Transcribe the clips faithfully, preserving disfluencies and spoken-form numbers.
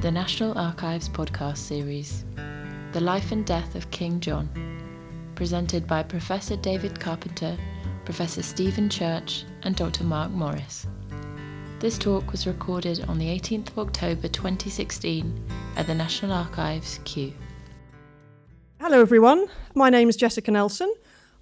the National Archives podcast series, The Life and Death of King John, presented by Professor David Carpenter, Professor Stephen Church and Doctor Marc Morris. This talk was recorded on the eighteenth of October twenty sixteen at the National Archives, Kew. Hello everyone, my name is Jessica Nelson.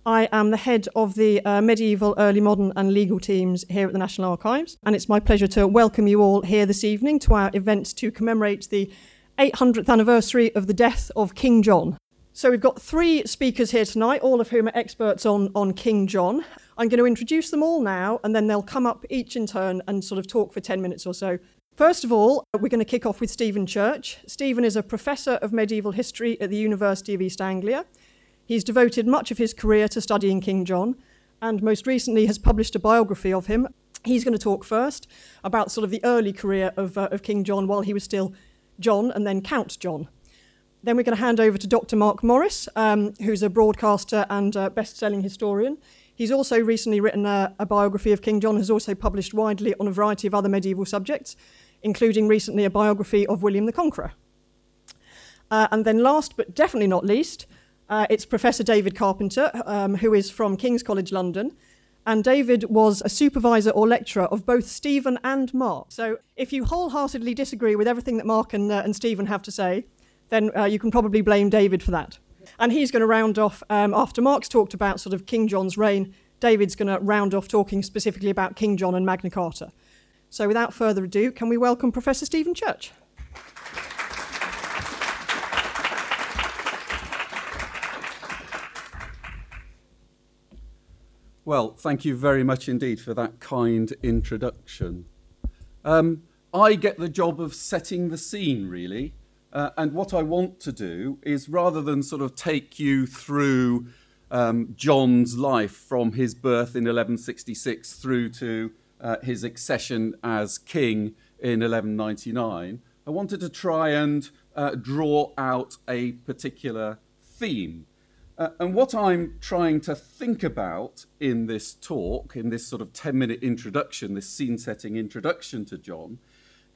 I am the head of the uh, medieval, early modern and legal teams here at the National Archives, and it's my pleasure to welcome you all here this evening to our event to commemorate the eight hundredth anniversary of the death of King John. So we've got three speakers here tonight, all of whom are experts on, on King John. I'm going to introduce them all now, and then they'll come up each in turn and sort of talk for ten minutes or so. First of all, we're going to kick off with Stephen Church. Stephen is a professor of medieval history at the University of East Anglia. He's devoted much of his career to studying King John, and most recently has published a biography of him. He's going to talk first about sort of the early career of, uh, of King John while he was still John and then Count John. Then we're going to hand over to Doctor Marc Morris, um, who's a broadcaster and uh, best-selling historian. He's also recently written a, a biography of King John, has also published widely on a variety of other medieval subjects, including recently a biography of William the Conqueror. Uh, and then last but definitely not least, Uh, it's Professor David Carpenter, um, who is from King's College London, and David was a supervisor or lecturer of both Stephen and Marc. So if you wholeheartedly disagree with everything that Marc and, uh, and Stephen have to say, then uh, you can probably blame David for that. And he's going to round off, um, after Marc's talked about sort of King John's reign, David's going to round off talking specifically about King John and Magna Carta. So without further ado, can we welcome Professor Stephen Church? Well, thank you very much indeed for that kind introduction. Um, I get the job of setting the scene, really, uh, and what I want to do is, rather than sort of take you through um, John's life from his birth in eleven sixty-six through to uh, his accession as king in eleven ninety-nine, I wanted to try and uh, draw out a particular theme. Uh, and what I'm trying to think about in this talk, in this sort of ten-minute introduction, this scene-setting introduction to John,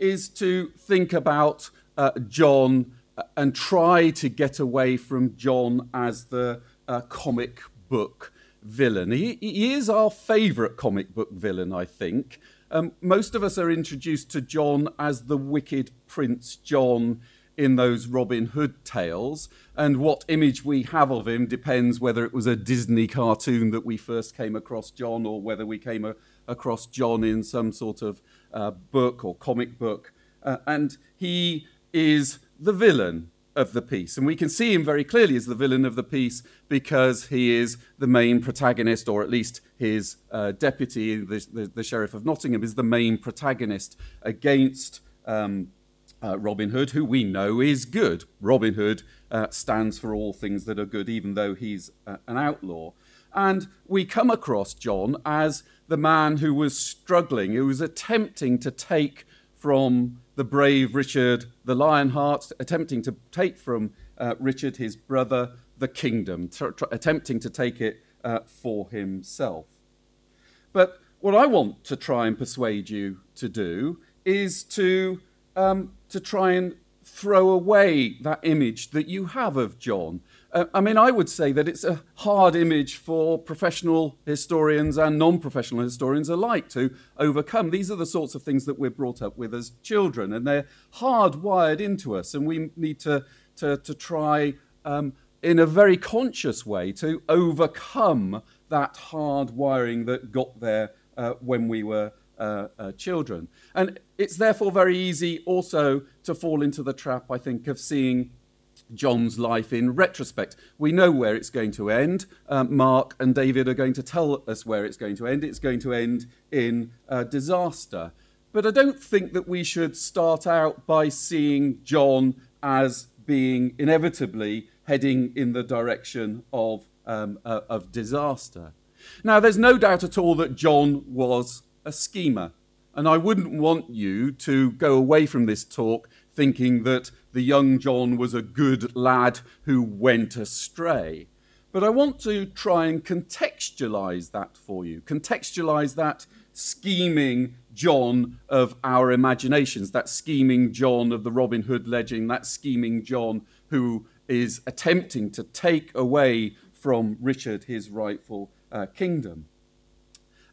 is to think about uh, John and try to get away from John as the uh, comic book villain. He, he is our favourite comic book villain, I think. Um, most of us are introduced to John as the wicked Prince John in those Robin Hood tales, and what image we have of him depends whether it was a Disney cartoon that we first came across John or whether we came a- across John in some sort of uh, book or comic book. Uh, and he is the villain of the piece. And we can see him very clearly as the villain of the piece because he is the main protagonist, or at least his uh, deputy, the, the, the Sheriff of Nottingham, is the main protagonist against um, Uh, Robin Hood, who we know is good. Robin Hood uh, stands for all things that are good, even though he's uh, an outlaw. And we come across John as the man who was struggling, who was attempting to take from the brave Richard the Lionheart, attempting to take from uh, Richard, his brother, the kingdom, t- t- attempting to take it uh, for himself. But what I want to try and persuade you to do is to Um, to try and throw away that image that you have of John. Uh, I mean, I would say that it's a hard image for professional historians and non-professional historians alike to overcome. These are the sorts of things that we're brought up with as children, and they're hardwired into us, and we need to, to, to try um, in a very conscious way to overcome that hard wiring that got there uh, when we were Uh, uh, children. And it's therefore very easy also to fall into the trap, I think, of seeing John's life in retrospect. We know where it's going to end. Uh, Marc and David are going to tell us where it's going to end. It's going to end in uh, disaster. But I don't think that we should start out by seeing John as being inevitably heading in the direction of, um, uh, of disaster. Now, there's no doubt at all that John was a schemer. And I wouldn't want you to go away from this talk thinking that the young John was a good lad who went astray. But I want to try and contextualise that for you, contextualise that scheming John of our imaginations, that scheming John of the Robin Hood legend, that scheming John who is attempting to take away from Richard his rightful uh, kingdom.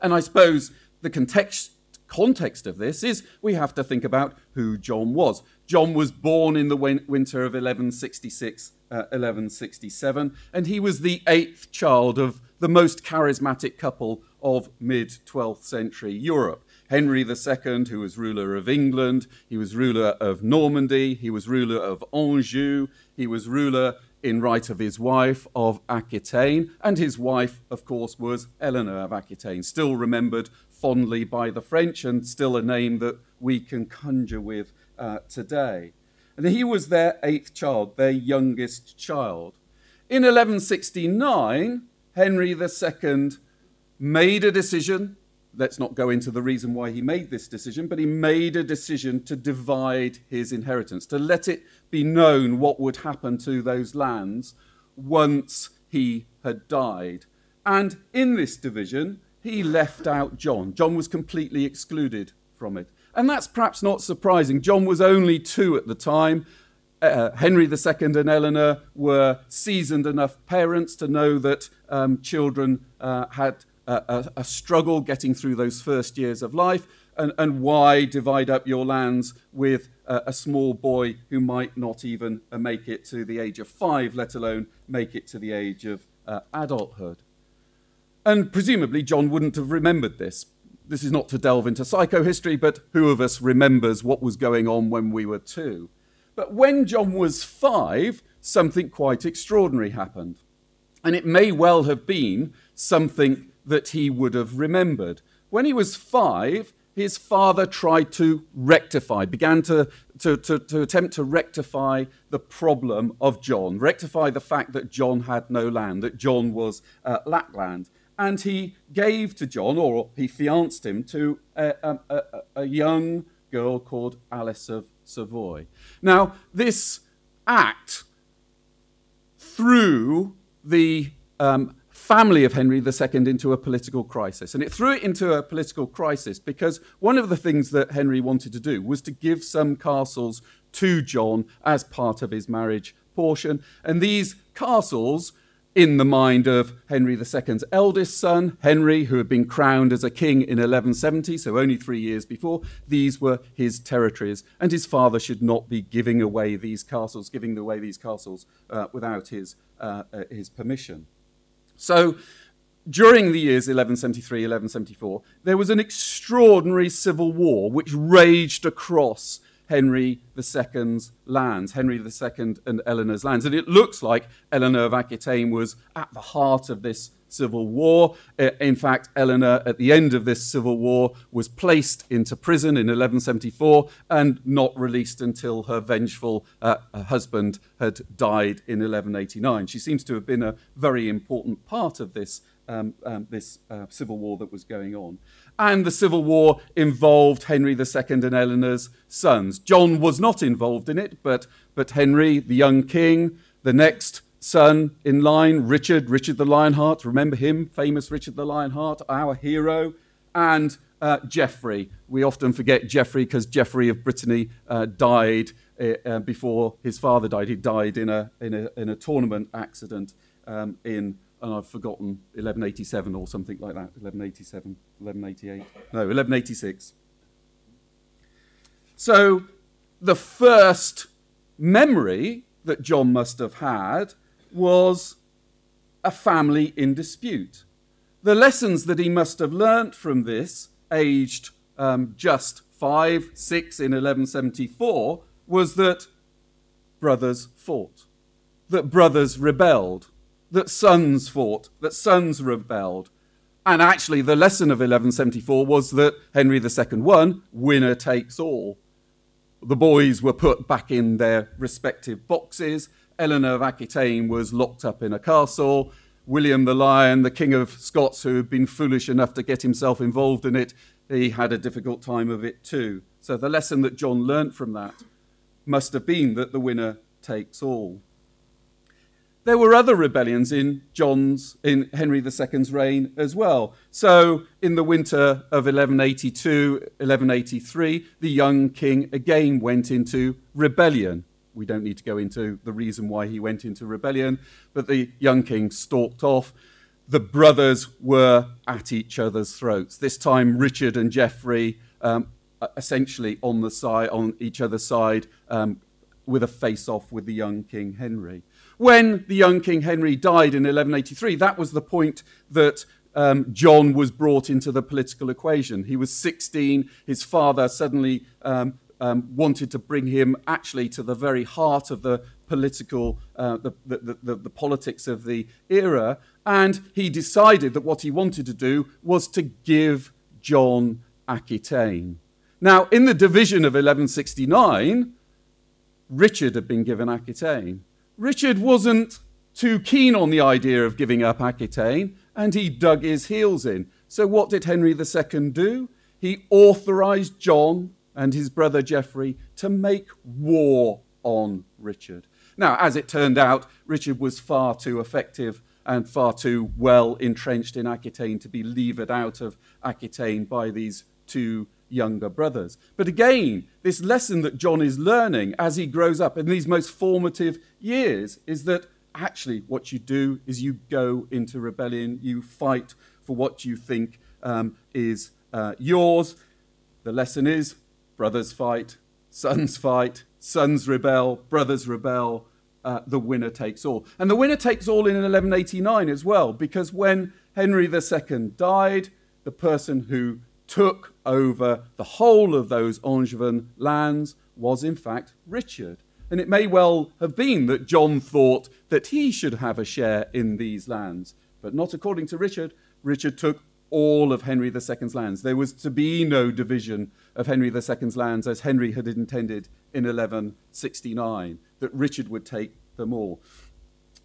And I suppose the context, context of this is we have to think about who John was. John was born in the win- winter of eleven sixty-six, uh, eleven sixty-seven, and he was the eighth child of the most charismatic couple of mid-twelfth century Europe. Henry the Second, who was ruler of England, he was ruler of Normandy, he was ruler of Anjou, he was ruler in right of his wife of Aquitaine, and his wife, of course, was Eleanor of Aquitaine, still remembered fondly by the French and still a name that we can conjure with uh, today. And he was their eighth child, their youngest child. In eleven sixty-nine, Henry the Second made a decision. Let's not go into the reason why he made this decision, but he made a decision to divide his inheritance, to let it be known what would happen to those lands once he had died. And in this division, he left out John. John was completely excluded from it. And that's perhaps not surprising. John was only two at the time. Uh, Henry the Second and Eleanor were seasoned enough parents to know that um, children uh, had A, a struggle getting through those first years of life, and, and why divide up your lands with a, a small boy who might not even make it to the age of five, let alone make it to the age of uh, adulthood. And presumably John wouldn't have remembered this. This is not to delve into psychohistory, but who of us remembers what was going on when we were two? But when John was five, something quite extraordinary happened. And it may well have been something that he would have remembered. When he was five, his father tried to rectify, began to, to, to, to attempt to rectify the problem of John, rectify the fact that John had no land, that John was uh, lackland. And he gave to John, or he fianced him, to a, a, a, a young girl called Alice of Savoy. Now, this act threw the um, family of Henry the Second into a political crisis. And it threw it into a political crisis because one of the things that Henry wanted to do was to give some castles to John as part of his marriage portion. And these castles, in the mind of Henry the Second's eldest son, Henry, who had been crowned as a king in eleven seventy, so only three years before, these were his territories. And his father should not be giving away these castles, giving away these castles uh, without his, uh, uh, his permission. So during the years eleven seventy-three, eleven seventy-four, there was an extraordinary civil war which raged across Henry the Second's lands, Henry the Second and Eleanor's lands. And it looks like Eleanor of Aquitaine was at the heart of this civil war. In fact, Eleanor, at the end of this civil war, was placed into prison in eleven seventy-four and not released until her vengeful uh, husband had died in eleven eighty-nine. She seems to have been a very important part of this, um, um, this uh, civil war that was going on. And the civil war involved Henry the Second and Eleanor's sons. John was not involved in it, but, but Henry, the young king, the next son in line, Richard, Richard the Lionheart, remember him, famous Richard the Lionheart, our hero, and uh, Geoffrey. We often forget Geoffrey because Geoffrey of Brittany uh, died uh, before his father died. He died in a in a, in a tournament accident um, in, and I've forgotten, eleven eighty-seven or something like that, eleven eighty-seven, eleven eighty-eight, no, eleven eighty-six. So the first memory that John must have had was a family in dispute. The lessons that he must have learnt from this, aged um, just five, six in eleven seventy-four, was that brothers fought, that brothers rebelled, that sons fought, that sons rebelled. And actually the lesson of eleven seventy-four was that Henry the Second won, winner takes all. The boys were put back in their respective boxes. Eleanor of Aquitaine was locked up in a castle. William the Lion, the King of Scots, who had been foolish enough to get himself involved in it, he had a difficult time of it too. So the lesson that John learnt from that must have been that the winner takes all. there were other rebellions in John's, in Henry the Second's reign as well. So in the winter of eleven eighty-two, eleven eighty-three, the young king again went into rebellion. We don't need to go into the reason why he went into rebellion, but the young king stalked off. The brothers were at each other's throats. This time, Richard and Geoffrey, um, essentially on the side, on each other's side, um, with a face-off with the young King Henry. When the young King Henry died in eleven eighty-three, that was the point that um, John was brought into the political equation. He was sixteen. His father suddenly um, um, wanted to bring him actually to the very heart of the political, uh, the, the, the, the politics of the era. And he decided that what he wanted to do was to give John Aquitaine. Now, in the division of eleven sixty-nine, Richard had been given Aquitaine. Richard wasn't too keen on the idea of giving up Aquitaine, and he dug his heels in. So what did Henry the Second do? He authorised John and his brother Geoffrey to make war on Richard. Now, as it turned out, Richard was far too effective and far too well entrenched in Aquitaine to be levered out of Aquitaine by these two younger brothers. But again, this lesson that John is learning as he grows up in these most formative years is that actually what you do is you go into rebellion, you fight for what you think um, is uh, yours. The lesson is brothers fight, sons fight, sons rebel, brothers rebel, uh, the winner takes all. And the winner takes all in eleven eighty-nine as well, because when Henry the Second died, the person who took over the whole of those Angevin lands was in fact Richard. And it may well have been that John thought that he should have a share in these lands, but not according to Richard. Richard took all of Henry the Second's lands. There was to be no division of Henry the Second's lands as Henry had intended in eleven sixty-nine, that Richard would take them all.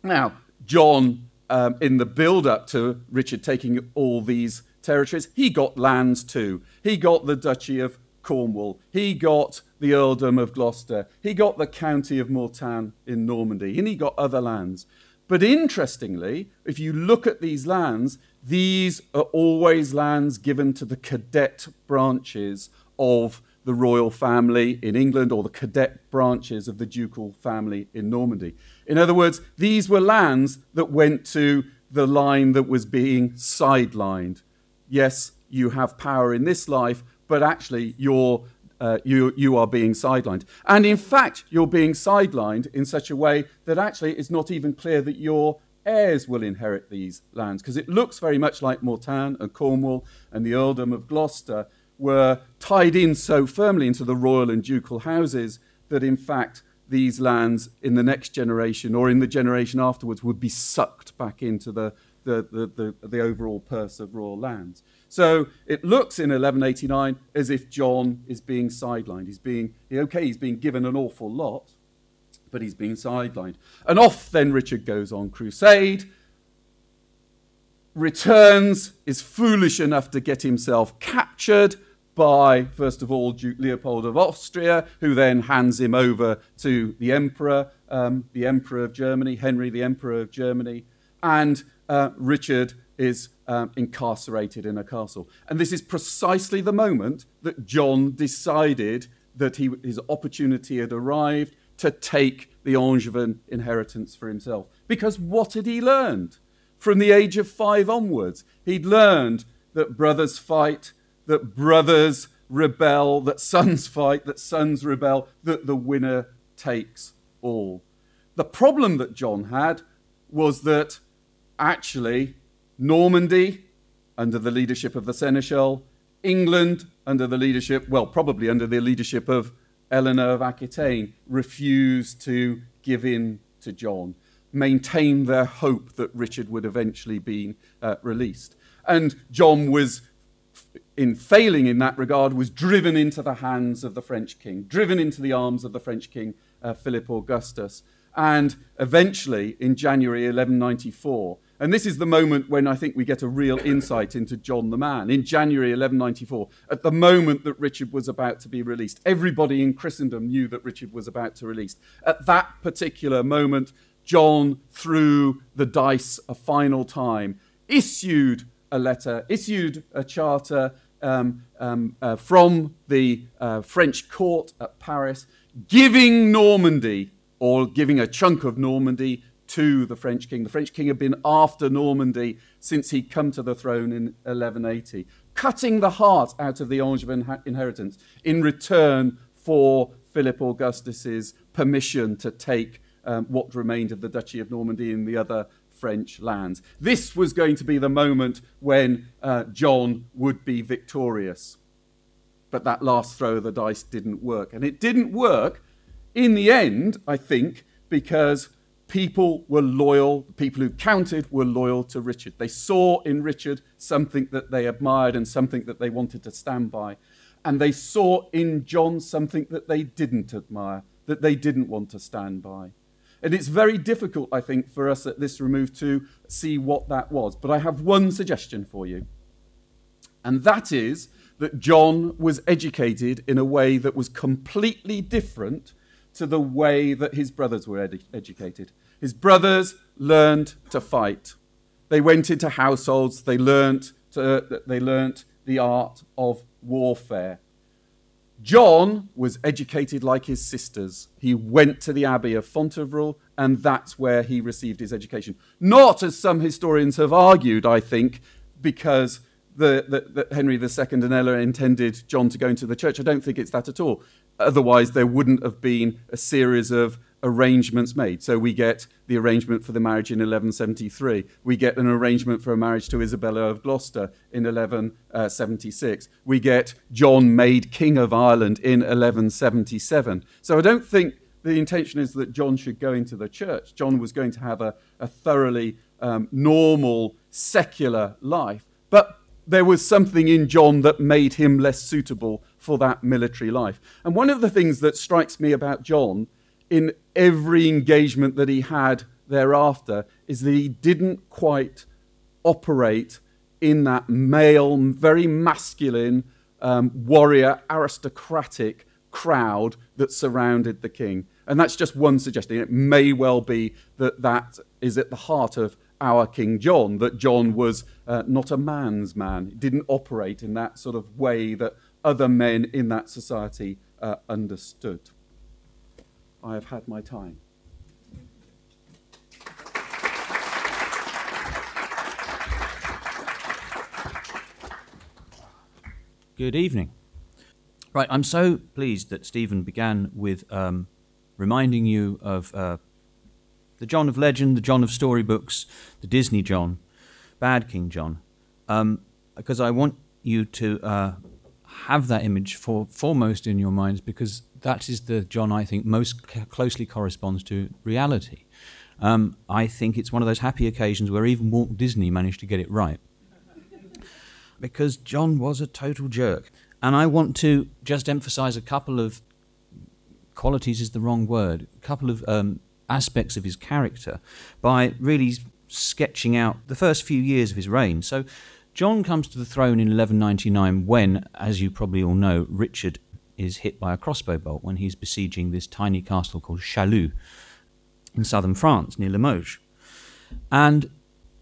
Now, John, um, in the build-up to Richard taking all these territories, he got lands too. He got the Duchy of Cornwall. He got the Earldom of Gloucester. He got the County of Mortain in Normandy, and he got other lands. But interestingly, if you look at these lands, these are always lands given to the cadet branches of the royal family in England or the cadet branches of the ducal family in Normandy. In other words, these were lands that went to the line that was being sidelined. Yes, you have power in this life, but actually you're, uh, you, you are being sidelined. And in fact, you're being sidelined in such a way that actually it's not even clear that your heirs will inherit these lands, because it looks very much like Mortain and Cornwall and the Earldom of Gloucester were tied in so firmly into the royal and ducal houses that in fact these lands in the next generation or in the generation afterwards would be sucked back into the The, the, the overall purse of royal lands. So it looks in eleven eighty-nine as if John is being sidelined. He's being, okay, he's being given an awful lot, but he's being sidelined. And off then Richard goes on crusade, returns, is foolish enough to get himself captured by, first of all, Duke Leopold of Austria, who then hands him over to the Emperor, um, the Emperor of Germany, Henry the Emperor of Germany, and Uh, Richard is um, incarcerated in a castle. And this is precisely the moment that John decided that he, his opportunity had arrived to take the Angevin inheritance for himself. Because what had he learned? From the age of five onwards, he'd learned that brothers fight, that brothers rebel, that sons fight, that sons rebel, that the winner takes all. The problem that John had was that actually, Normandy, under the leadership of the Seneschal, England, under the leadership, well, probably under the leadership of Eleanor of Aquitaine, refused to give in to John, maintained their hope that Richard would eventually be uh, released. And John was, in failing in that regard, was driven into the hands of the French king, driven into the arms of the French king, uh, Philip Augustus, and eventually in January eleven ninety-four. And this is the moment when I think we get a real insight into John the man. In January eleven ninety-four, at the moment that Richard was about to be released, everybody in Christendom knew that Richard was about to be released. At that particular moment, John threw the dice a final time, issued a letter, issued a charter um, um, uh, from the uh, French court at Paris, giving Normandy, or giving a chunk of Normandy, to the French king. The French king had been after Normandy since he'd come to the throne in eleven eighty, cutting the heart out of the Angevin inheritance in return for Philip Augustus's permission to take um, what remained of the Duchy of Normandy and the other French lands. This was going to be the moment when uh, John would be victorious. But that last throw of the dice didn't work. And it didn't work in the end, I think, because people were loyal, people who counted were loyal to Richard. They saw in Richard something that they admired and something that they wanted to stand by. And they saw in John something that they didn't admire, that they didn't want to stand by. And it's very difficult, I think, for us at this remove to see what that was. But I have one suggestion for you. And that is that John was educated in a way that was completely different to the way that his brothers were edu- educated. His brothers learned to fight. They went into households, they learned to, they learned the art of warfare. John was educated like his sisters. He went to the Abbey of Fontevrault, and that's where he received his education. Not, as some historians have argued, I think, because the, the, the Henry the Second and Eleanor intended John to go into the church. I don't think it's that at all. Otherwise, there wouldn't have been a series of arrangements made. So we get the arrangement for the marriage in eleven seventy-three. We get an arrangement for a marriage to Isabella of Gloucester in eleven seventy-six. We get John made King of Ireland in eleven seventy-seven. So I don't think the intention is that John should go into the church. John was going to have a, a thoroughly um, normal, secular life. But there was something in John that made him less suitable for that military life. And one of the things that strikes me about John in every engagement that he had thereafter is that he didn't quite operate in that male, very masculine, um, warrior, aristocratic crowd that surrounded the king. And that's just one suggestion. It may well be that that is at the heart of our King John, that John was uh, not a man's man. He didn't operate in that sort of way that other men in that society uh, understood. I have had my time. Good evening. Right, I'm so pleased that Stephen began with um, reminding you of uh, the John of legend, the John of storybooks, the Disney John, bad King John, um, because I want you to uh, have that image for foremost in your minds, because that is the John I think most c- closely corresponds to reality. Um, I think it's one of those happy occasions where even Walt Disney managed to get it right, because John was a total jerk. And I want to just emphasize a couple of qualities is the wrong word, a couple of um, aspects of his character by really sketching out the first few years of his reign. So John comes to the throne in eleven ninety-nine when, as you probably all know, Richard is hit by a crossbow bolt when he's besieging this tiny castle called Chaloux in southern France near Limoges. And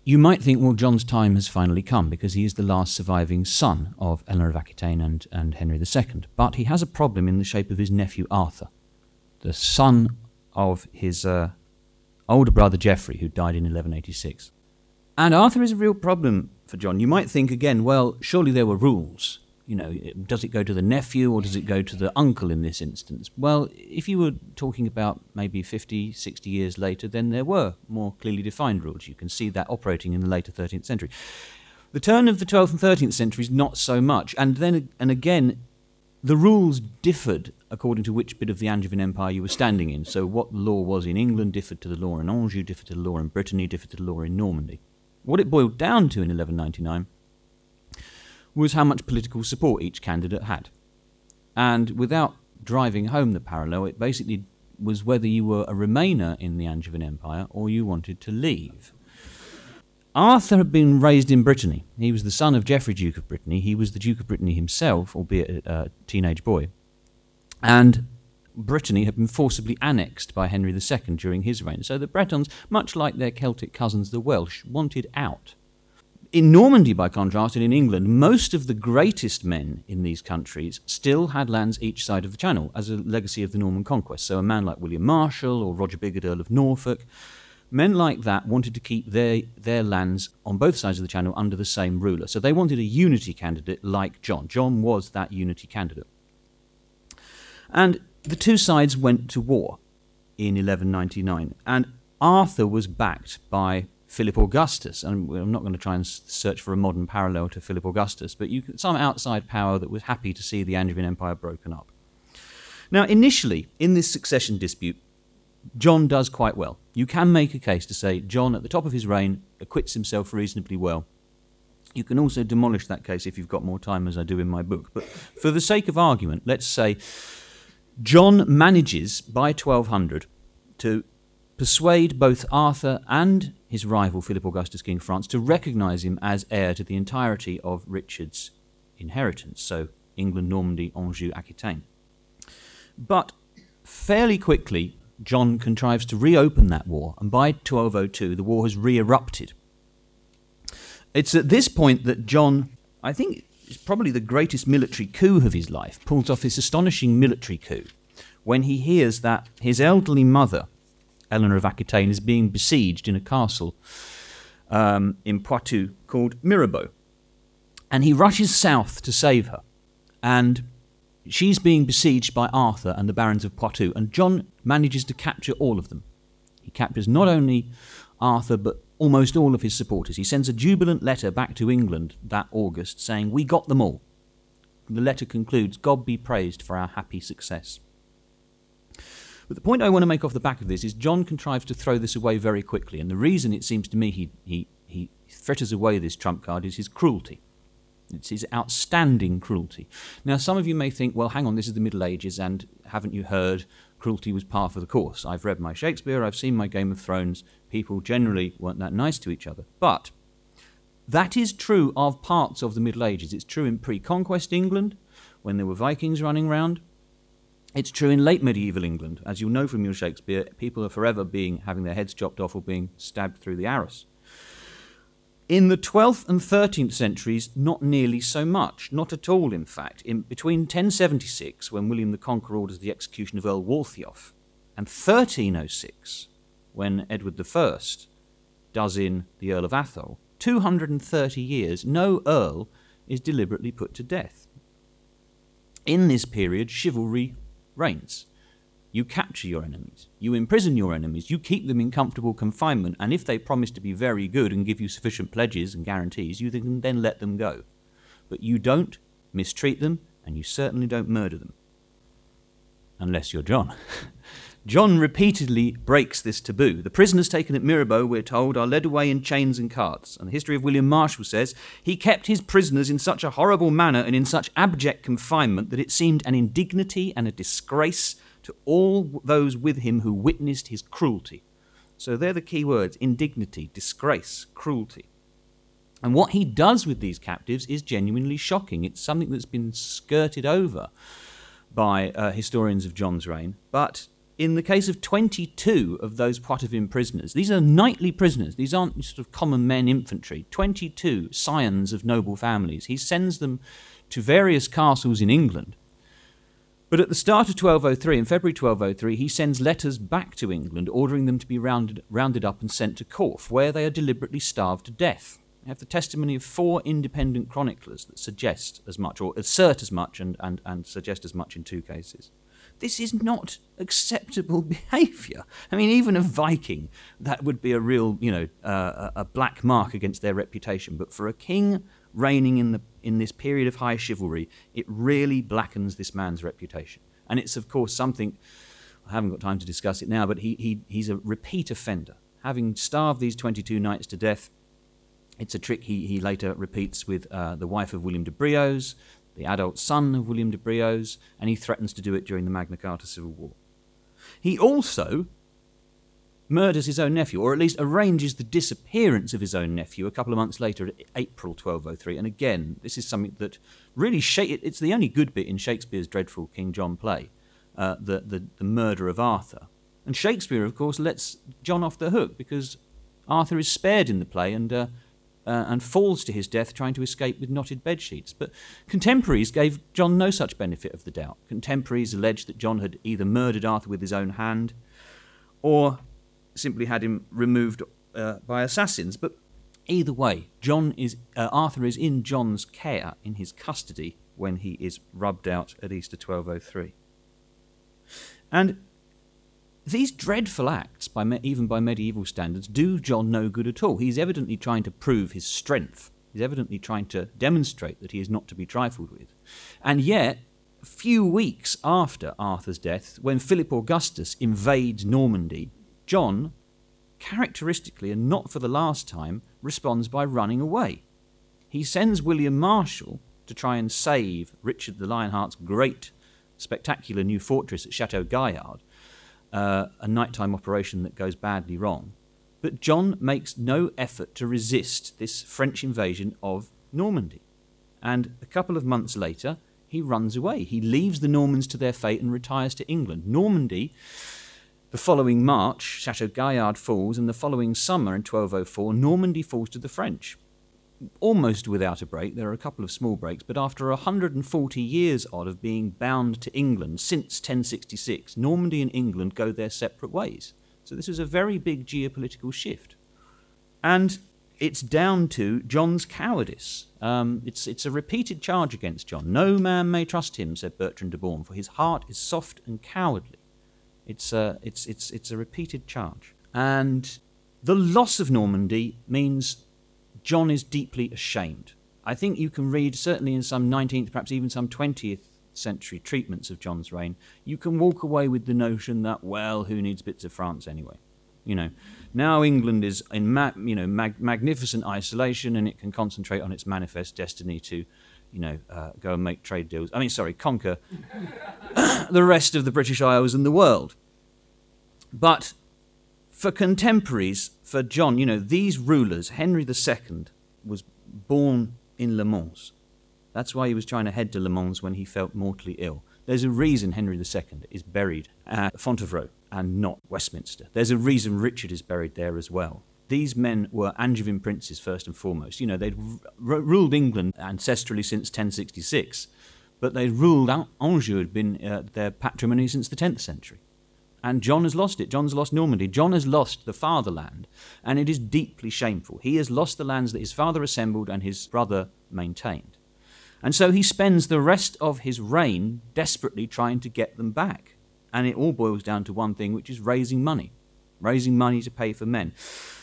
you might think, well, John's time has finally come because he is the last surviving son of Eleanor of Aquitaine and, and Henry the Second. But he has a problem in the shape of his nephew Arthur, the son of his uh, older brother Geoffrey, who died in eleven eighty-six. And Arthur is a real problem for John. You might think again, well, surely there were rules. You know, does it go to the nephew or does it go to the uncle in this instance? Well, if you were talking about maybe fifty, sixty years later, then there were more clearly defined rules. You can see that operating in the later thirteenth century. The turn of the twelfth and thirteenth centuries, not so much. And then, and again, the rules differed according to which bit of the Angevin Empire you were standing in. So what the law was in England differed to the law in Anjou, differed to the law in Brittany, differed to the law in Normandy. What it boiled down to in eleven ninety-nine was how much political support each candidate had. And without driving home the parallel, it basically was whether you were a Remainer in the Angevin Empire or you wanted to leave. Arthur had been raised in Brittany. He was the son of Geoffrey, Duke of Brittany. He was the Duke of Brittany himself, albeit a, a teenage boy. And Brittany had been forcibly annexed by Henry the Second during his reign, so the Bretons, much like their Celtic cousins the Welsh, wanted out. In Normandy, by contrast, and in England, most of the greatest men in these countries still had lands each side of the Channel as a legacy of the Norman conquest. So a man like William Marshal or Roger Bigod, Earl of Norfolk, men like that wanted to keep their, their lands on both sides of the Channel under the same ruler. So they wanted a unity candidate like John. John was that unity candidate. And the two sides went to war in eleven ninety-nine, and Arthur was backed by Philip Augustus, and I'm not going to try and search for a modern parallel to Philip Augustus, but you could, some outside power that was happy to see the Angevin Empire broken up. Now, initially, in this succession dispute, John does quite well. You can make a case to say John, at the top of his reign, acquits himself reasonably well. You can also demolish that case if you've got more time, as I do in my book. But for the sake of argument, let's say John manages, by twelve hundred, to persuade both Arthur and his rival Philip Augustus, King of France, to recognise him as heir to the entirety of Richard's inheritance, so England, Normandy, Anjou, Aquitaine. But fairly quickly, John contrives to reopen that war, and by twelve oh two, the war has re-erupted. It's at this point that John, I think it's probably the greatest military coup of his life, pulls off this astonishing military coup when he hears that his elderly mother, Eleanor of Aquitaine, is being besieged in a castle um, in Poitou called Mirabeau. And he rushes south to save her. And she's being besieged by Arthur and the barons of Poitou. And John manages to capture all of them. He captures not only Arthur, but almost all of his supporters. He sends a jubilant letter back to England that August saying, "We got them all." The letter concludes, "God be praised for our happy success." But the point I want to make off the back of this is John contrives to throw this away very quickly, and the reason it seems to me he, he, he fritters away this trump card is his cruelty. It's his outstanding cruelty. Now, some of you may think, well, hang on, this is the Middle Ages, and haven't you heard cruelty was par for the course? I've read my Shakespeare, I've seen my Game of Thrones, people generally weren't that nice to each other. But that is true of parts of the Middle Ages. It's true in pre-conquest England, when there were Vikings running around. It's true in late medieval England. As you'll know from your Shakespeare, people are forever being having their heads chopped off or being stabbed through the arras. In the twelfth and thirteenth centuries, not nearly so much, not at all, in fact. In between ten seventy-six, when William the Conqueror orders the execution of Earl Waltheof, and thirteen oh six, when Edward the First does in the Earl of Athole, two hundred thirty years, no earl is deliberately put to death. In this period, chivalry reigns. You capture your enemies, you imprison your enemies, you keep them in comfortable confinement, and if they promise to be very good and give you sufficient pledges and guarantees, you can then let them go. But you don't mistreat them, and you certainly don't murder them. Unless you're John. John repeatedly breaks this taboo. The prisoners taken at Mirabeau, we're told, are led away in chains and carts. And the history of William Marshal says, "He kept his prisoners in such a horrible manner and in such abject confinement that it seemed an indignity and a disgrace to all those with him who witnessed his cruelty." So they're the key words: indignity, disgrace, cruelty. And what he does with these captives is genuinely shocking. It's something that's been skirted over by uh, historians of John's reign, but in the case of twenty-two of those Poitevin prisoners, these are knightly prisoners, these aren't sort of common men infantry, twenty-two scions of noble families. He sends them to various castles in England. But at the start of twelve oh three, in February twelve oh three, he sends letters back to England ordering them to be rounded, rounded up and sent to Corfe, where they are deliberately starved to death. I have the testimony of four independent chroniclers that suggest as much, or assert as much, and, and, and suggest as much in two cases. This is not acceptable behaviour. I mean, even a Viking, that would be a real, you know, uh, a black mark against their reputation. But for a king reigning in the in this period of high chivalry, it really blackens this man's reputation. And it's, of course, something, I haven't got time to discuss it now, but he, he he's a repeat offender. Having starved these twenty-two knights to death, it's a trick he, he later repeats with uh, the wife of William de Brios, the adult son of William de Brios, and he threatens to do it during the Magna Carta Civil War. He also murders his own nephew, or at least arranges the disappearance of his own nephew a couple of months later, in April twelve oh three. And again, this is something that really, sh- it's the only good bit in Shakespeare's dreadful King John play. uh, the, the, the murder of Arthur. And Shakespeare, of course, lets John off the hook because Arthur is spared in the play and uh, uh, and falls to his death trying to escape with knotted bedsheets. But contemporaries gave John no such benefit of the doubt. Contemporaries alleged that John had either murdered Arthur with his own hand or simply had him removed uh, by assassins. But either way, John is uh, Arthur is in John's care, in his custody, when he is rubbed out at Easter twelve oh three. And these dreadful acts, by me, even by medieval standards, do John no good at all. He's evidently trying to prove his strength. He's evidently trying to demonstrate that he is not to be trifled with. And yet, a few weeks after Arthur's death, when Philip Augustus invades Normandy, John, characteristically and not for the last time, responds by running away. He sends William Marshal to try and save Richard the Lionheart's great, spectacular new fortress at Chateau Gaillard, Uh, a nighttime operation that goes badly wrong. But John makes no effort to resist this French invasion of Normandy. And a couple of months later, he runs away. He leaves the Normans to their fate and retires to England. Normandy, the following March, Chateau Gaillard falls, and the following summer in twelve oh four, Normandy falls to the French. Almost without a break, there are a couple of small breaks, but after one hundred forty years odd of being bound to England since ten sixty-six, Normandy and England go their separate ways. So this is a very big geopolitical shift. And it's down to John's cowardice. Um, it's, it's a repeated charge against John. No man may trust him, said Bertrand de Bourne, for his heart is soft and cowardly. It's a, it's, it's, it's a repeated charge. And the loss of Normandy means John is deeply ashamed. I think you can read, certainly in some nineteenth, perhaps even some twentieth century treatments of John's reign, you can walk away with the notion that, well, who needs bits of France anyway? You know, now England is in ma- you know, mag- magnificent isolation, and it can concentrate on its manifest destiny to, you know, uh, go and make trade deals. I mean, sorry, conquer the rest of the British Isles and the world. But for contemporaries, for John, you know, these rulers, Henry the Second was born in Le Mans. That's why he was trying to head to Le Mans when he felt mortally ill. There's a reason Henry the Second is buried at Fontevrault and not Westminster. There's a reason Richard is buried there as well. These men were Angevin princes first and foremost. You know, they'd r- ruled England ancestrally since ten sixty-six, but they'd ruled Anjou, had been uh, their patrimony since the tenth century. And John has lost it. John's lost Normandy. John has lost the fatherland, and it is deeply shameful. He has lost the lands that his father assembled and his brother maintained. And so he spends the rest of his reign desperately trying to get them back. And it all boils down to one thing, which is raising money. Raising money to pay for men.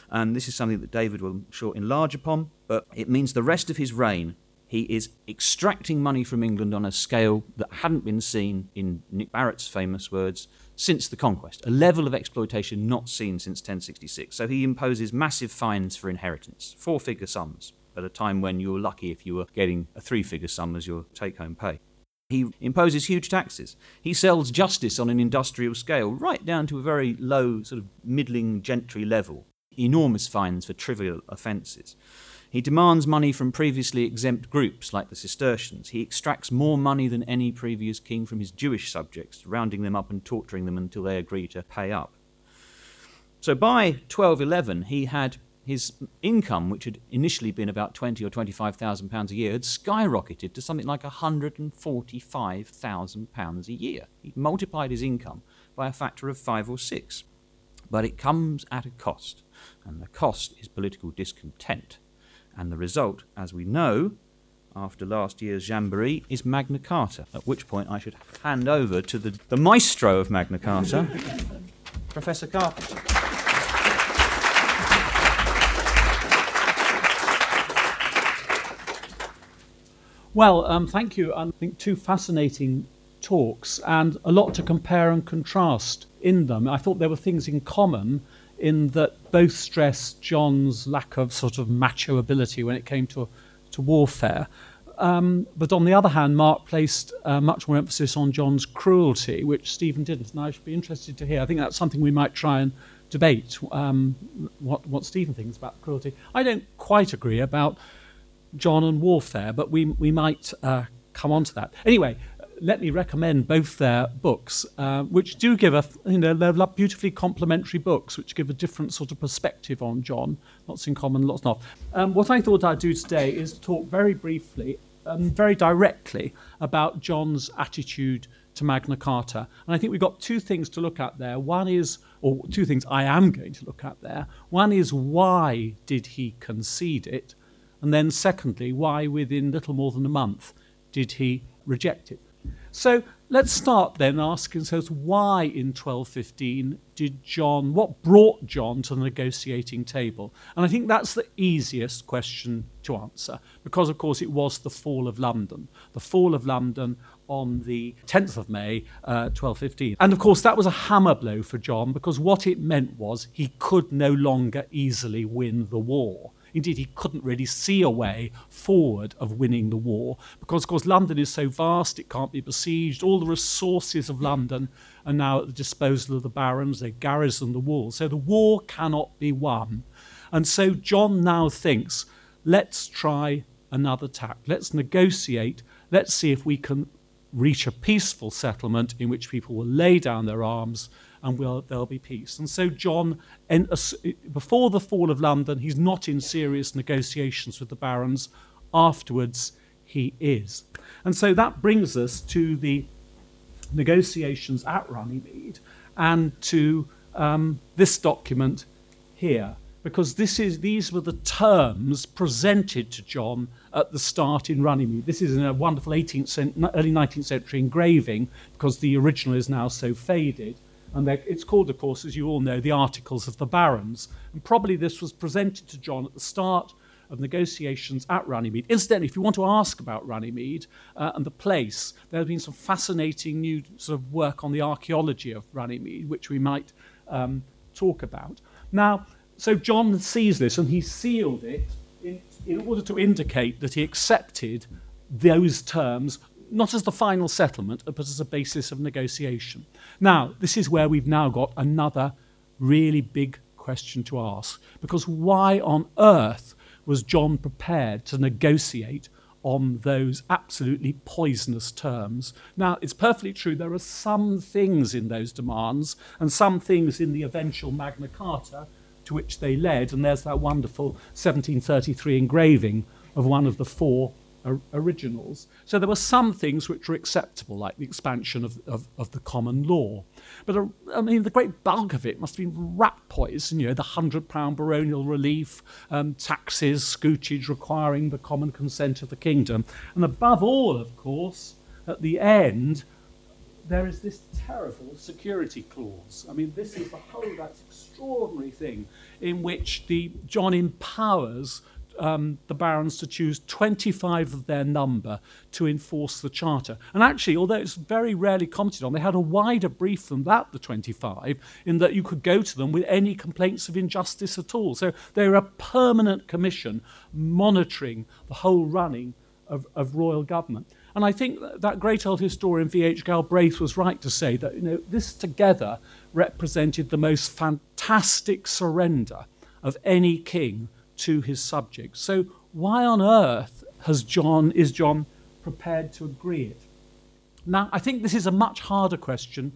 And this is something that David will, I'm sure, enlarge upon, but it means the rest of his reign, he is extracting money from England on a scale that hadn't been seen, in Nick Barrett's famous words, since the conquest. A level of exploitation not seen since ten sixty-six. So he imposes massive fines for inheritance, four-figure sums, at a time when you were lucky if you were getting a three-figure sum as your take-home pay. He imposes huge taxes. He sells justice on an industrial scale, right down to a very low, sort of middling gentry level. Enormous fines for trivial offences. He demands money from previously exempt groups like the Cistercians. He extracts more money than any previous king from his Jewish subjects, rounding them up and torturing them until they agree to pay up. So by twelve eleven, he had his income, which had initially been about twenty or twenty-five thousand pounds a year, had skyrocketed to something like a hundred and forty-five thousand pounds a year. He multiplied his income by a factor of five or six, but it comes at a cost, and the cost is political discontent. And the result, as we know, after last year's jamboree, is Magna Carta, at which point I should hand over to the, the maestro of Magna Carta, Professor Carpenter. Well, um, thank you. I think two fascinating talks and a lot to compare and contrast in them. I thought there were things in common in that both stressed John's lack of sort of macho ability when it came to to warfare. Um, but on the other hand, Mark placed uh, much more emphasis on John's cruelty, which Stephen didn't, and I should be interested to hear. I think that's something we might try and debate, um, what, what Stephen thinks about cruelty. I don't quite agree about John and warfare, but we, we might uh, come on to that. Anyway, let me recommend both their books, uh, which do give a, you know, they're beautifully complementary books, which give a different sort of perspective on John. Lots in common, lots not. Um, what I thought I'd do today is talk very briefly, um, very directly about John's attitude to Magna Carta. And I think we've got two things to look at there. One is, or two things I am going to look at there. One is, why did he concede it? And then secondly, why within little more than a month did he reject it? So let's start then asking ourselves, why in twelve fifteen did John, what brought John to the negotiating table? And I think that's the easiest question to answer, because of course it was the fall of London, the fall of London on the tenth of May, uh, twelve fifteen. And of course that was a hammer blow for John, because what it meant was he could no longer easily win the war. Indeed, he couldn't really see a way forward of winning the war, because, of course, London is so vast, it can't be besieged. All the resources of London are now at the disposal of the barons. They garrison the walls. So the war cannot be won. And so John now thinks, let's try another tack. Let's negotiate. Let's see if we can reach a peaceful settlement in which people will lay down their arms and we'll, there'll be peace. And so John, before the fall of London, he's not in serious negotiations with the barons. Afterwards, he is. And so that brings us to the negotiations at Runnymede and to um, this document here, because this is, these were the terms presented to John at the start in Runnymede. This is in a wonderful eighteenth, early nineteenth century engraving, because the original is now so faded. And it's called, of course, as you all know, the Articles of the Barons. And probably this was presented to John at the start of negotiations at Runnymede. Incidentally, if you want to ask about Runnymede uh, and the place, there has been some fascinating new sort of work on the archaeology of Runnymede, which we might um, talk about. Now, so John sees this and he sealed it in, in order to indicate that he accepted those terms, not as the final settlement, but as a basis of negotiation. Now, this is where we've now got another really big question to ask, because why on earth was John prepared to negotiate on those absolutely poisonous terms? Now, it's perfectly true there are some things in those demands and some things in the eventual Magna Carta to which they led, and there's that wonderful seventeen thirty-three engraving of one of the four originals. So there were some things which were acceptable, like the expansion of, of, of the common law. But uh, I mean, the great bulk of it must have been rat poison, you know, the hundred pound baronial relief, um, taxes, scutage requiring the common consent of the kingdom. And above all, of course, at the end, there is this terrible security clause. I mean, this is the whole, that's extraordinary thing in which the John empowers Um, the barons to choose twenty-five of their number to enforce the charter. And actually, although it's very rarely commented on, they had a wider brief than that, the twenty-five, in that you could go to them with any complaints of injustice at all. So they were a permanent commission monitoring the whole running of, of royal government. And I think that great old historian V H Galbraith was right to say that, you know, this together represented the most fantastic surrender of any king to his subjects. So why on earth has John, is John prepared to agree it? Now, I think this is a much harder question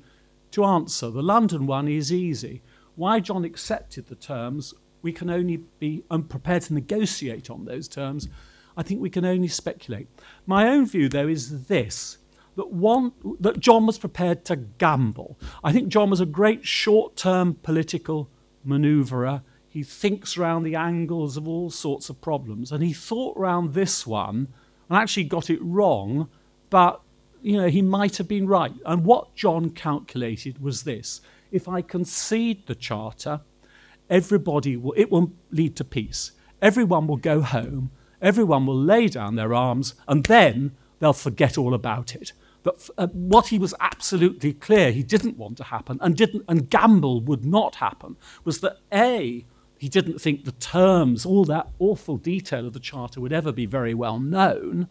to answer. The London one is easy. Why John accepted the terms, we can only be prepared to negotiate on those terms. I think we can only speculate. My own view, though, is this, that, one, that John was prepared to gamble. I think John was a great short-term political manoeuvrer. He thinks round the angles of all sorts of problems. And he thought round this one and actually got it wrong, but, you know, he might have been right. And what John calculated was this. If I concede the charter, everybody will, it will lead to peace. Everyone will go home. Everyone will lay down their arms, and then they'll forget all about it. But uh, what he was absolutely clear he didn't want to happen and didn't, and gamble would not happen, was that, A, he didn't think the terms, all that awful detail of the charter would ever be very well known.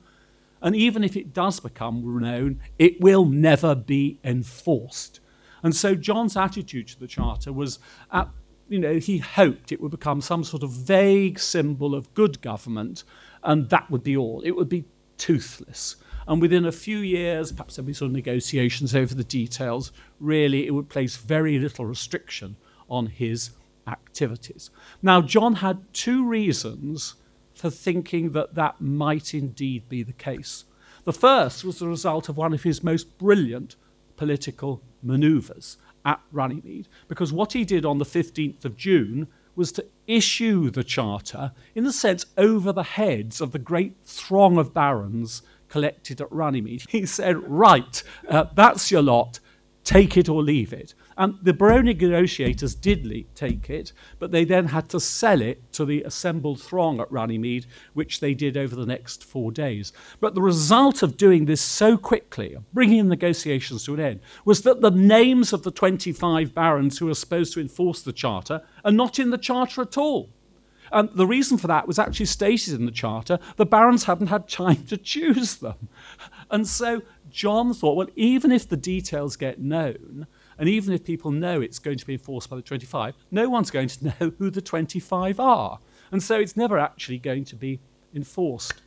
And even if it does become known, it will never be enforced. And so John's attitude to the charter was, at, you know, he hoped it would become some sort of vague symbol of good government, and that would be all. It would be toothless. And within a few years, perhaps there'll be some negotiations over the details, really it would place very little restriction on his activities. Now, John had two reasons for thinking that that might indeed be the case. The first was the result of one of his most brilliant political manoeuvres at Runnymede, because what he did on the fifteenth of June was to issue the charter, in a sense, over the heads of the great throng of barons collected at Runnymede. He said, right, uh, that's your lot, take it or leave it. And the Baronial negotiators did le- take it, but they then had to sell it to the assembled throng at Runnymede, which they did over the next four days. But the result of doing this so quickly, of bringing negotiations to an end, was that the names of the twenty-five barons who were supposed to enforce the charter are not in the charter at all. And the reason for that was actually stated in the charter. The barons hadn't had time to choose them. And so John thought, well, even if the details get known, and even if people know it's going to be enforced by the twenty-five, no one's going to know who the twenty-five are. And so it's never actually going to be enforced.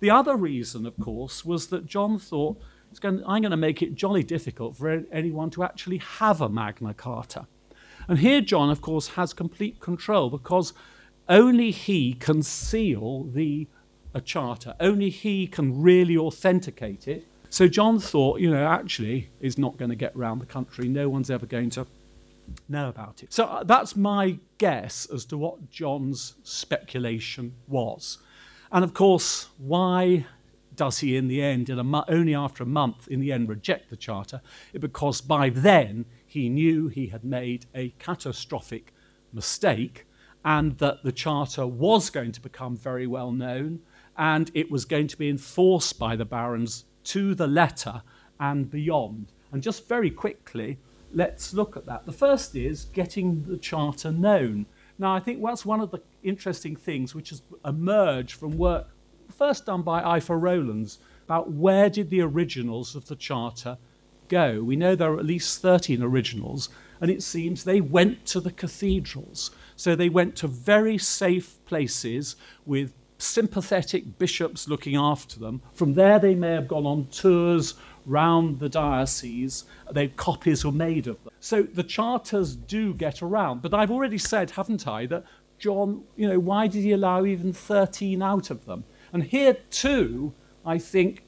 The other reason, of course, was that John thought, it's going, I'm going to make it jolly difficult for anyone to actually have a Magna Carta. And here John, of course, has complete control, because only he can seal the a charter. Only he can really authenticate it. So John thought, you know, actually, it's not going to get round the country. No one's ever going to know about it. So that's my guess as to what John's speculation was. And of course, why does he in the end, in a mu- only after a month, in the end reject the charter? Because by then he knew he had made a catastrophic mistake, and that the charter was going to become very well known, and it was going to be enforced by the barons to the letter and beyond. And just very quickly, let's look at that. The first is getting the charter known. Now, I think that's one of the interesting things which has emerged from work first done by Aoife Rowlands about where did the originals of the charter go. We know there are at least thirteen originals, and it seems they went to the cathedrals. So they went to very safe places with sympathetic bishops looking after them. From there, they may have gone on tours round the diocese. They, copies were made of them. So the charters do get around. But I've already said, haven't I, that John, you know, why did he allow even thirteen out of them? And here, too, I think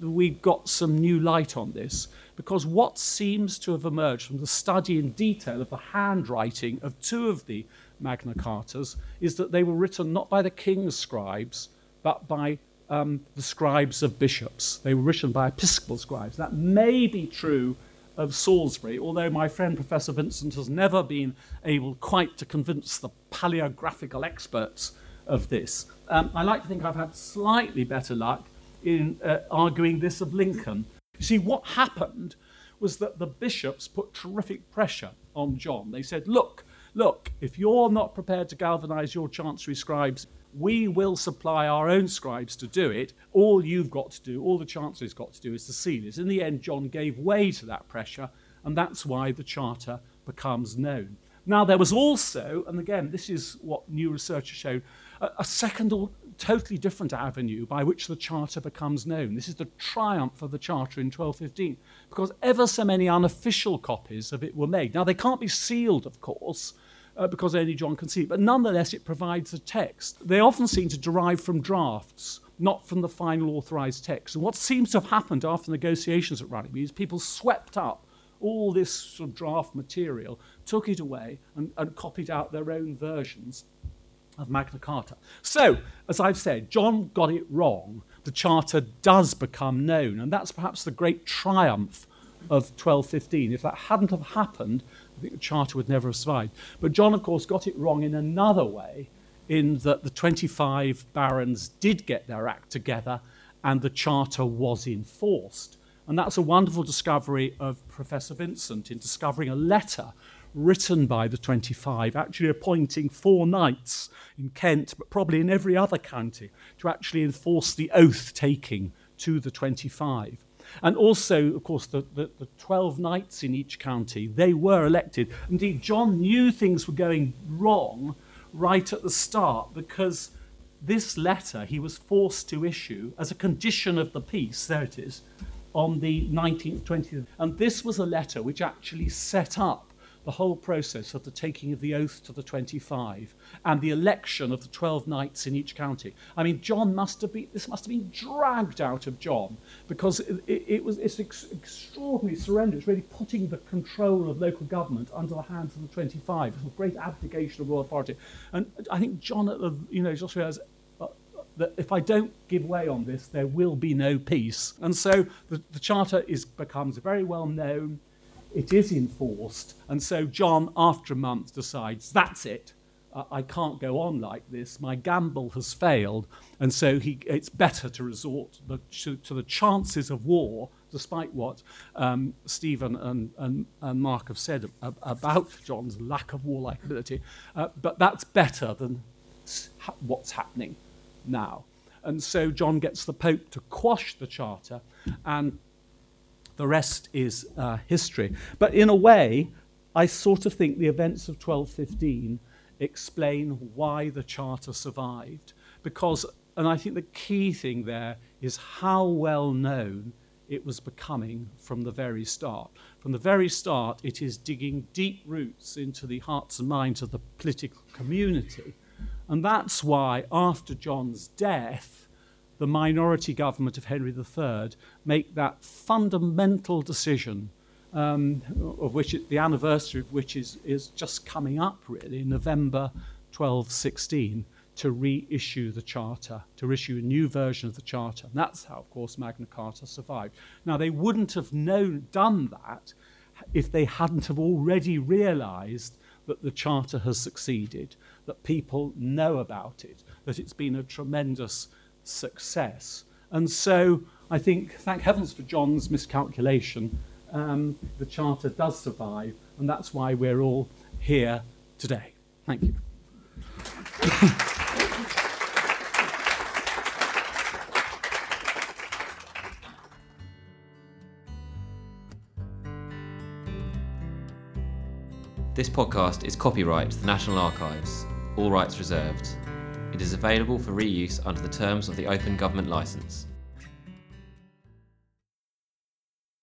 we've got some new light on this, because what seems to have emerged from the study in detail of the handwriting of two of the Magna Cartas is that they were written not by the king's scribes, but by um, the scribes of bishops. They were written by episcopal scribes. That may be true of Salisbury, although my friend Professor Vincent has never been able quite to convince the paleographical experts of this. Um, I like to think I've had slightly better luck in uh, arguing this of Lincoln. You see, what happened was that the bishops put terrific pressure on John. They said, look, Look, if you're not prepared to galvanise your chancery scribes, we will supply our own scribes to do it. All you've got to do, all the chancery's got to do is to seal it. In the end, John gave way to that pressure, and that's why the charter becomes known. Now, there was also, and again, this is what new research has shown, a, a second or totally different avenue by which the charter becomes known. This is the triumph of the charter in twelve fifteen, because ever so many unofficial copies of it were made. Now, they can't be sealed, of course, Uh, because only John can see it, but nonetheless it provides a text. They often seem to derive from drafts, not from the final authorised text. And what seems to have happened after negotiations at Runnymede is people swept up all this sort of draft material, took it away, and, and copied out their own versions of Magna Carta. So, as I've said, John got it wrong. The charter does become known, and that's perhaps the great triumph of twelve fifteen. If that hadn't have happened, I think the charter would never have survived. But John, of course, got it wrong in another way, in that the twenty-five barons did get their act together and the charter was enforced. And that's a wonderful discovery of Professor Vincent in discovering a letter written by the twenty-five, actually appointing four knights in Kent, but probably in every other county, to actually enforce the oath-taking to the twenty-five. And also, of course, the, the, the twelve knights in each county, they were elected. Indeed, John knew things were going wrong right at the start, because This letter he was forced to issue as a condition of the peace, there it is, on the nineteenth, twentieth. And this was a letter which actually set up the whole process of the taking of the oath to the twenty-five and the election of the twelve knights in each county. I mean, John must have been, this must have been dragged out of John, because it, it, it was it's ex- extraordinary surrender. It's really putting the control of local government under the hands of the twenty-five. It's a great abdication of royal authority. And I think John, at the, you know, just realised that if I don't give way on this, there will be no peace. And so the, the Charter is becomes very well known. It is enforced. And so John, after a month, decides, that's it. Uh, I can't go on like this. My gamble has failed. And so he, it's better to resort the, to, to the chances of war, despite what um, Stephen and, and, and Mark have said ab- about John's lack of warlike ability. Uh, but that's better than ha- what's happening now. And so John gets the Pope to quash the Charter, and the rest is uh, history. But in a way, I sort of think the events of twelve fifteen explain why the Charter survived. Because, and I think the key thing there is how well known it was becoming from the very start. From the very start, it is digging deep roots into the hearts and minds of the political community. And that's why, after John's death, the minority government of Henry the Third make that fundamental decision, um, of which it, the anniversary of which is, is just coming up, really, in November twelve sixteen, to reissue the Charter, to issue a new version of the Charter. And that's how, of course, Magna Carta survived. Now, they wouldn't have known, done that if they hadn't have already realised that the Charter has succeeded, that people know about it, that it's been a tremendous success. And so I think, thank heavens for John's miscalculation, um, the Charter does survive, and that's why we're all here today. Thank you. This podcast is copyright the National Archives, all rights reserved. It is available for reuse under the terms of the Open Government Licence.